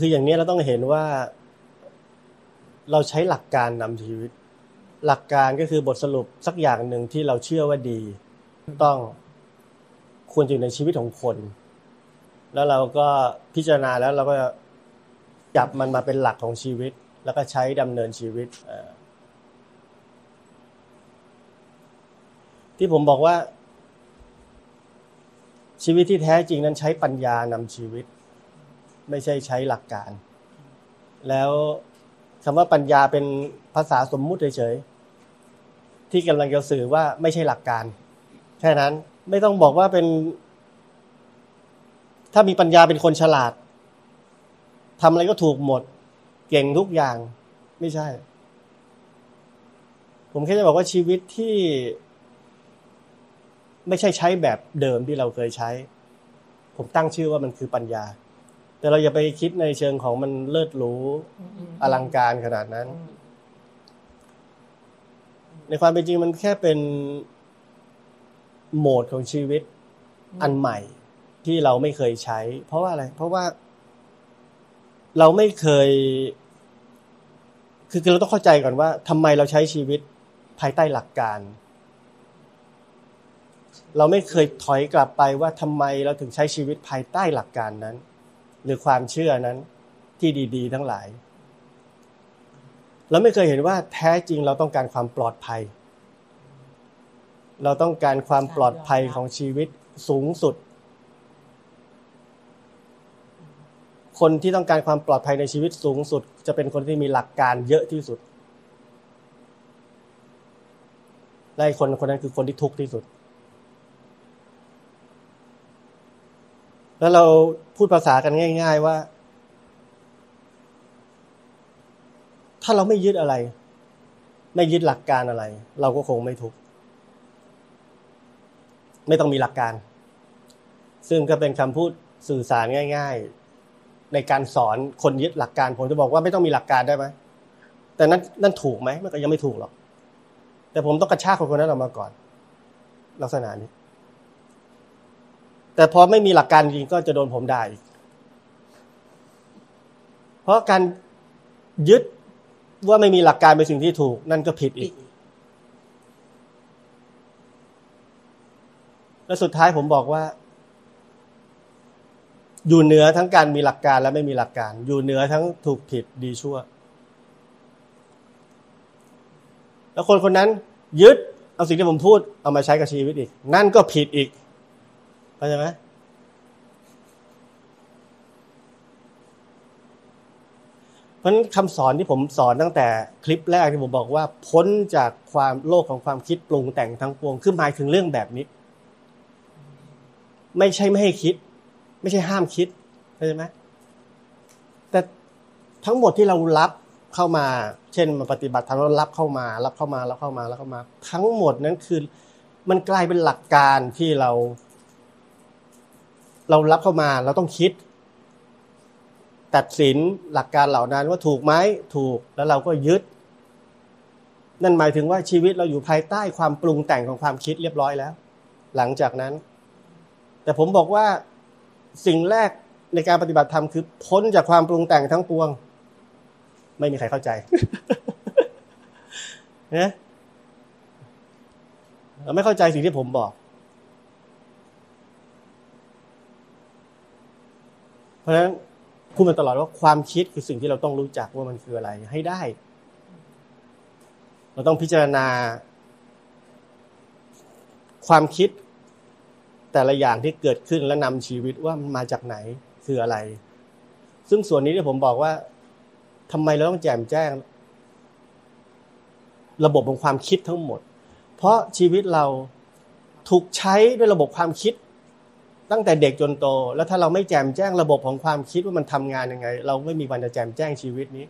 คืออย่างนี้เราต้องเห็นว่าเราใช้หลักการนำชีวิตหลักการก็คือบทสรุปสักอย่างหนึ่งที่เราเชื่อว่าดีต้องควรอยู่ในชีวิตของคนแล้วเราก็พิจารณาแล้วเราก็จับมันมาเป็นหลักของชีวิตแล้วก็ใช้ดำเนินชีวิตที่ผมบอกว่าชีวิตที่แท้จริงนั้นใช้ปัญญานำชีวิตไม่ใช่ใช้หลักการแล้วคำว่าปัญญาเป็นภาษาสมมุติเฉยๆที่กำลังจะสื่อว่าไม่ใช่หลักการแค่นั้นไม่ต้องบอกว่าเป็นถ้ามีปัญญาเป็นคนฉลาดทำอะไรก็ถูกหมดเก่งทุกอย่างไม่ใช่ผมแค่จะบอกว่าชีวิตที่ไม่ใช่ใช้แบบเดิมที่เราเคยใช้ผมตั้งชื่อว่ามันคือปัญญาแต่เราอย่าไปคิดในเชิงของมันเลิศหรูอลังการขนาดนั้นในความเป็นจริงมันแค่เป็นโหมดของชีวิตอันใหม่ที่เราไม่เคยใช้เพราะว่าอะไรเพราะว่าเราไม่เคยคือเราต้องเข้าใจก่อนว่าทำไมเราใช้ชีวิตภายใต้หลักการเราไม่เคยถอยกลับไปว่าทำไมเราถึงใช้ชีวิตภายใต้หลักการนั้นหรือความเชื่อนั้นที่ดีๆทั้งหลายเราไม่เคยเห็นว่าแท้จริงเราต้องการความปลอดภัยเราต้องการความปลอดภัยของชีวิตสูงสุดคนที่ต้องการความปลอดภัยในชีวิตสูงสุดจะเป็นคนที่มีหลักการเยอะที่สุดและคนนั้นคือคนที่ทุกข์ที่สุดแล้วเราพูดภาษากันง่ายๆว่าถ้าเราไม่ยึดอะไรไม่ยึดหลักการอะไรเราก็คงไม่ทุกข์ไม่ต้องมีหลักการซึ่งก็เป็นคำพูดสื่อสารง่ายๆในการสอนคนยึดหลักการผมจะบอกว่าไม่ต้องมีหลักการได้ไหมแต่นั่นถูกไหมมันก็ยังไม่ถูกหรอกแต่ผมต้องกระชากคนนั้นออกมาก่อนลักษณะนี้แต่พอไม่มีหลักการจริงก็จะโดนผมด่าอีกเพราะการยึดว่าไม่มีหลักการเป็นสิ่งที่ถูกนั่นก็ผิดอีกและสุดท้ายผมบอกว่าอยู่เหนือทั้งการมีหลักการและไม่มีหลักการอยู่เหนือทั้งถูกผิดดีชั่วแล้วคนคนนั้นยึดเอาสิ่งที่ผมพูดเอามาใช้กับชีวิตอีกนั่นก็ผิดอีกเข้าใจไหมเพราะฉะนั้นคำสอนที่ผมสอนตั้งแต่คลิปแรกที่ผมบอกว่าพ้นจากความโลกของความคิดปรุงแต่งทั้งปวงคือหมายถึงเรื่องแบบนี้ไม่ใช่ไม่ให้คิดไม่ใช่ห้ามคิดเข้าใจไหมแต่ทั้งหมดที่เรารับเข้ามาเช่นมาปฏิบัติธรรมเรารับเข้ามาทั้งหมดนั้นคือมันกลายเป็นหลักการที่เรารับเข้ามาเราต้องคิดตัดสินหลักการเหล่านั้นว่าถูกไหมถูกแล้วเราก็ยึดนั่นหมายถึงว่าชีวิตเราอยู่ภายใต้ความปรุงแต่งของความคิดเรียบร้อยแล้วหลังจากนั้นแต่ผมบอกว่าสิ่งแรกในการปฏิบัติธรรมคือพ้นจากความปรุงแต่งทั้งปวงไม่มีใครเข้าใจนะเราไม่เข้าใจสิ่งที่ผมบอกเพราะฉะนั้นพูดมาตลอดว่าความคิดคือสิ่งที่เราต้องรู้จักว่ามันคืออะไรให้ได้เราต้องพิจารณาความคิดแต่ละอย่างที่เกิดขึ้นและนำชีวิตว่ามันมาจากไหนคืออะไรซึ่งส่วนนี้ที่ผมบอกว่าทำไมเราต้องแจ่มแจ้งระบบของความคิดทั้งหมดเพราะชีวิตเราถูกใช้ด้วยระบบความคิดตั้งแต่เด็กจนโตแล้วถ้าเราไม่แจ่มแจ้งระบบของความคิดว่ามันทำงานยังไงเราไม่มีวันจะแจ่มแจ้งชีวิตนี้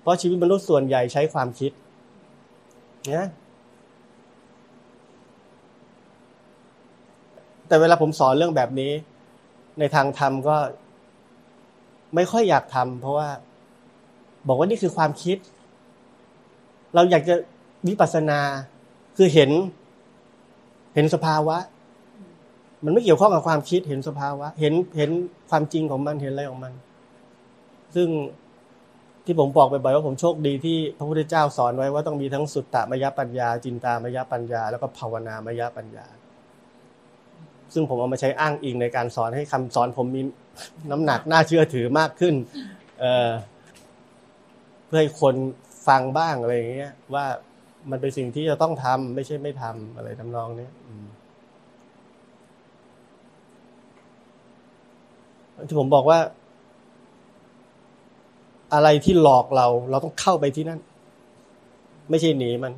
เพราะชีวิตมนุษย์ส่วนใหญ่ใช้ความคิดนะแต่เวลาผมสอนเรื่องแบบนี้ในทางธรรมก็ไม่ค่อยอยากทำเพราะว่าบอกว่านี่คือความคิดเราอยากจะวิปัสสนาคือเห็นสภาวะมันไม่เกี่ยวข้องกับความคิดเห็นสภาวะเห็นความจริงของมันเห็นอะไรของมัน ซึ่งที่ผมบอกไปบ่อยว่าผมโชคดีที่พระพุทธเจ้าสอนไว้ว่าต้องมีทั้งสุตตมยปัญญาจินตามยปัญญาแล้วก็ภาวนามยปัญญาซึ่งผมเอามาใช้อ้างอิงในการสอนให้คำสอนผมมีน้ำหนักน่าเชื่อถือมากขึ้นเพื่อให้คนฟังบ้างอะไรอย่างเงี้ยว่ามันเป็นสิ่งที่จะต้องทำไม่ใช่ไม่ทำอะไรทำนองนี้ที่ผมบอกว่าอะไรที่หลอกเราต้องเข้าไปที่นั่นไม่ใช่หนีมัน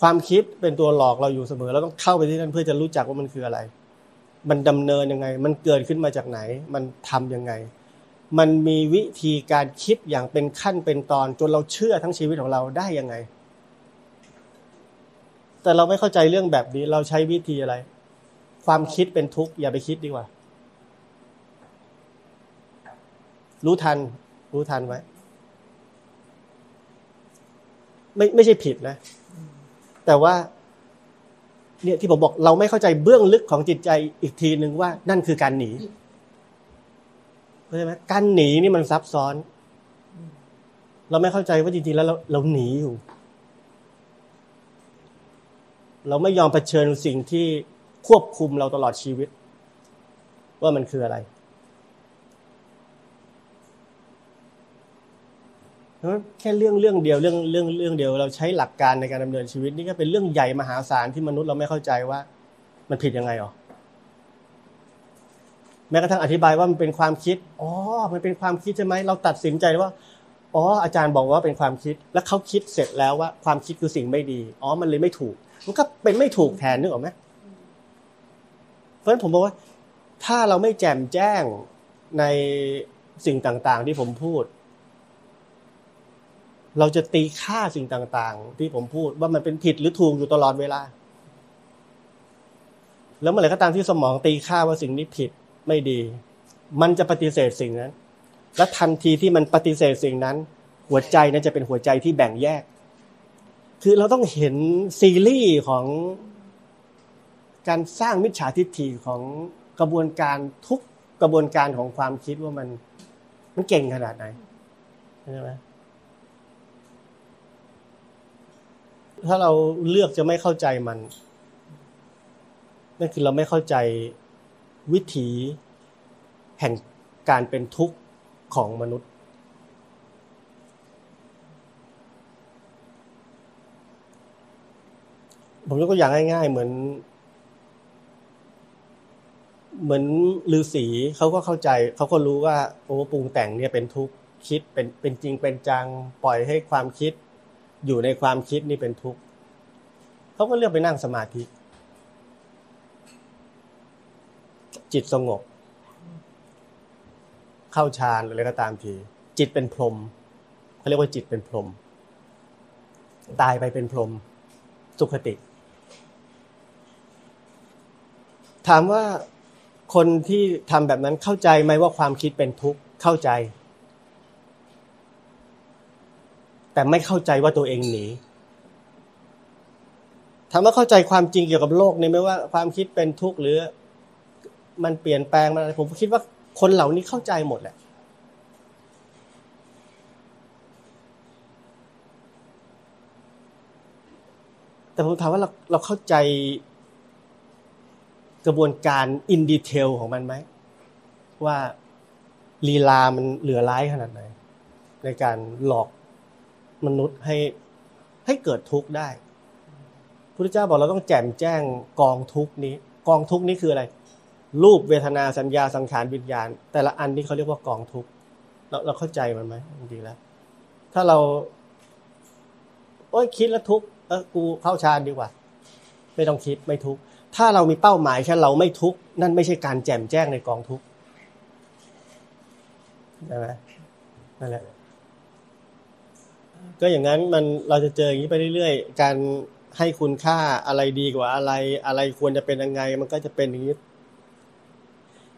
ความคิดเป็นตัวหลอกเราอยู่เสมอเราต้องเข้าไปที่นั่นเพื่อจะรู้จักว่ามันคืออะไรมันดำเนินยังไงมันเกิดขึ้นมาจากไหนมันทำยังไงมันมีวิธีการคิดอย่างเป็นขั้นเป็นตอนจนเราเชื่อทั้งชีวิตของเราได้ยังไงแต่เราไม่เข้าใจเรื่องแบบนี้เราใช้วิธีอะไรความคิดเป็นทุกข์อย่าไปคิดดีกว่ารู้ทันไว้ไม่ใช่ผิดนะแต่ว่าเนี่ยที่ผมบอกเราไม่เข้าใจเบื้องลึกของจิตใจอีกทีนึงว่านั่นคือการหนีเข้าใจไหมการหนีนี่มันซับซ้อนเราไม่เข้าใจว่าจริงๆแล้วเราหนีอยู่เราไม่ยอมเผชิญสิ่งที่ควบคุมเราตลอดชีวิตว่ามันคืออะไรแค่เรื่องเดียวเรื่องเดียวเราใช้หลักการในการดำเนินชีวิตนี่ก็เป็นเรื่องใหญ่มหาศาลที่มนุษย์เราไม่เข้าใจว่ามันผิดยังไงหรอแม้กระทั่งอธิบายว่ามันเป็นความคิดอ๋อมันเป็นความคิดใช่ไหมเราตัดสินใจว่าอ๋ออาจารย์บอกว่าเป็นความคิดแล้วเขาคิดเสร็จแล้วว่าความคิดคือสิ่งไม่ดีอ๋อมันเลยไม่ถูกมันก็เป็นไม่ถูกแทนนึกออกไหมเพราะฉะนั้นผมบอกว่าถ้าเราไม่แจ่มแจ้งในสิ่งต่างๆที่ผมพูดเราจะตีค่าสิ่งต่างๆที่ผมพูดว่ามันเป็นผิดหรือถูกอยู่ตลอดเวลาแล้วเมื่อไหร่ก็ตามที่สมองตีค่าว่าสิ่งนี้ผิดไม่ดีมันจะปฏิเสธสิ่งนั้นและทันทีที่มันปฏิเสธสิ่งนั้นหัวใจนั้นจะเป็นหัวใจที่แบ่งแยกคือเราต้องเห็นซีรีส์ของการสร้างมิจฉาทิฏฐิของกระบวนการทุกกระบวนการของความคิดว่ามันเก่งขนาดไหนใช่ไหมถ้าเราเลือกจะไม่เข้าใจมันนั่นคือเราไม่เข้าใจวิถีแห่งการเป็นทุกข์ของมนุษย์ผมยกตัวอย่างง่ายๆเหมือนฤาษีเขาก็เข้าใจเขาก็รู้ว่าโอ้ปรุงแต่งเนี่ยเป็นทุกข์คิดเป็นจริงเป็นจังปล่อยให้ความคิดอยู่ในความคิดนี่เป็นทุกข์เขาก็เลือกไปนั่งสมาธิจิตสงบเข้าฌานอะไรก็ตามทีจิตเป็นพรหมเขาเรียกว่าจิตเป็นพรหมตายไปเป็นพรหมสุคติถามว่าคนที่ทำแบบนั้นเข้าใจไหมว่าความคิดเป็นทุกข์เข้าใจแต่ไม่เข้าใจว่าตัวเองหนีถามว่าเข้าใจความจริงเกี่ยวกับโลกนี้ไหมว่าความคิดเป็นทุกข์หรือมันเปลี่ยนแปลงมันอะไรผมคิดว่าคนเหล่านี้เข้าใจหมดแหละแต่ผมถามว่าเราเข้าใจกระบวนการอินดีเทลของมันไหมว่าลีลามันเหลือร้ายขนาดไหนในการหลอกมนุษย์ให้เกิดทุกข์ได้พุทธเจ้าบอกเราต้องแจ่มแจ้งกองทุกข์นี้กองทุกข์นี้คืออะไรรูปเวทนาสัญญาสังขารวิญญาณแต่ละอันนี้เขาเรียกว่ากองทุกข์เราเข้าใจมันไหมจริงๆแล้วถ้าเราโอ๊ยคิดแล้วทุกข์กูเข้าฌานดีกว่าไม่ต้องคิดไม่ทุกข์ถ้าเรามีเป้าหมายแค่เราไม่ทุกข์นั่นไม่ใช่การแจ่มแจ้งในกองทุกข์ใช่ไหมนั่นแหละก็อย่างนั้นมันเราจะเจออย่างนี้ไปเรื่อยๆการให้คุณค่าอะไรดีกว่าอะไรควรจะเป็นยังไงมันก็จะเป็นอย่างนี้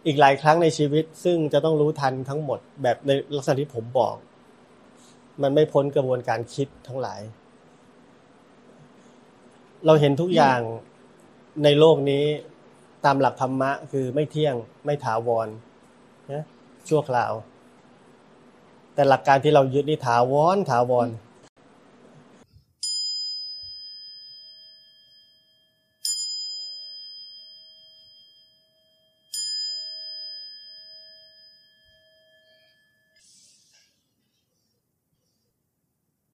อีกหลายครั้งในชีวิตซึ่งจะต้องรู้ทันทั้งหมดแบบในลักษณะที่ผมบอกมันไม่พ้นกระบวนการคิดทั้งหลายเราเห็นทุกอย่างในโลกนี้ตามหลักธรรมะคือไม่เที่ยงไม่ถาวรนะชั่วคราว แต่หลักการที่เรายึดนี่ถาวร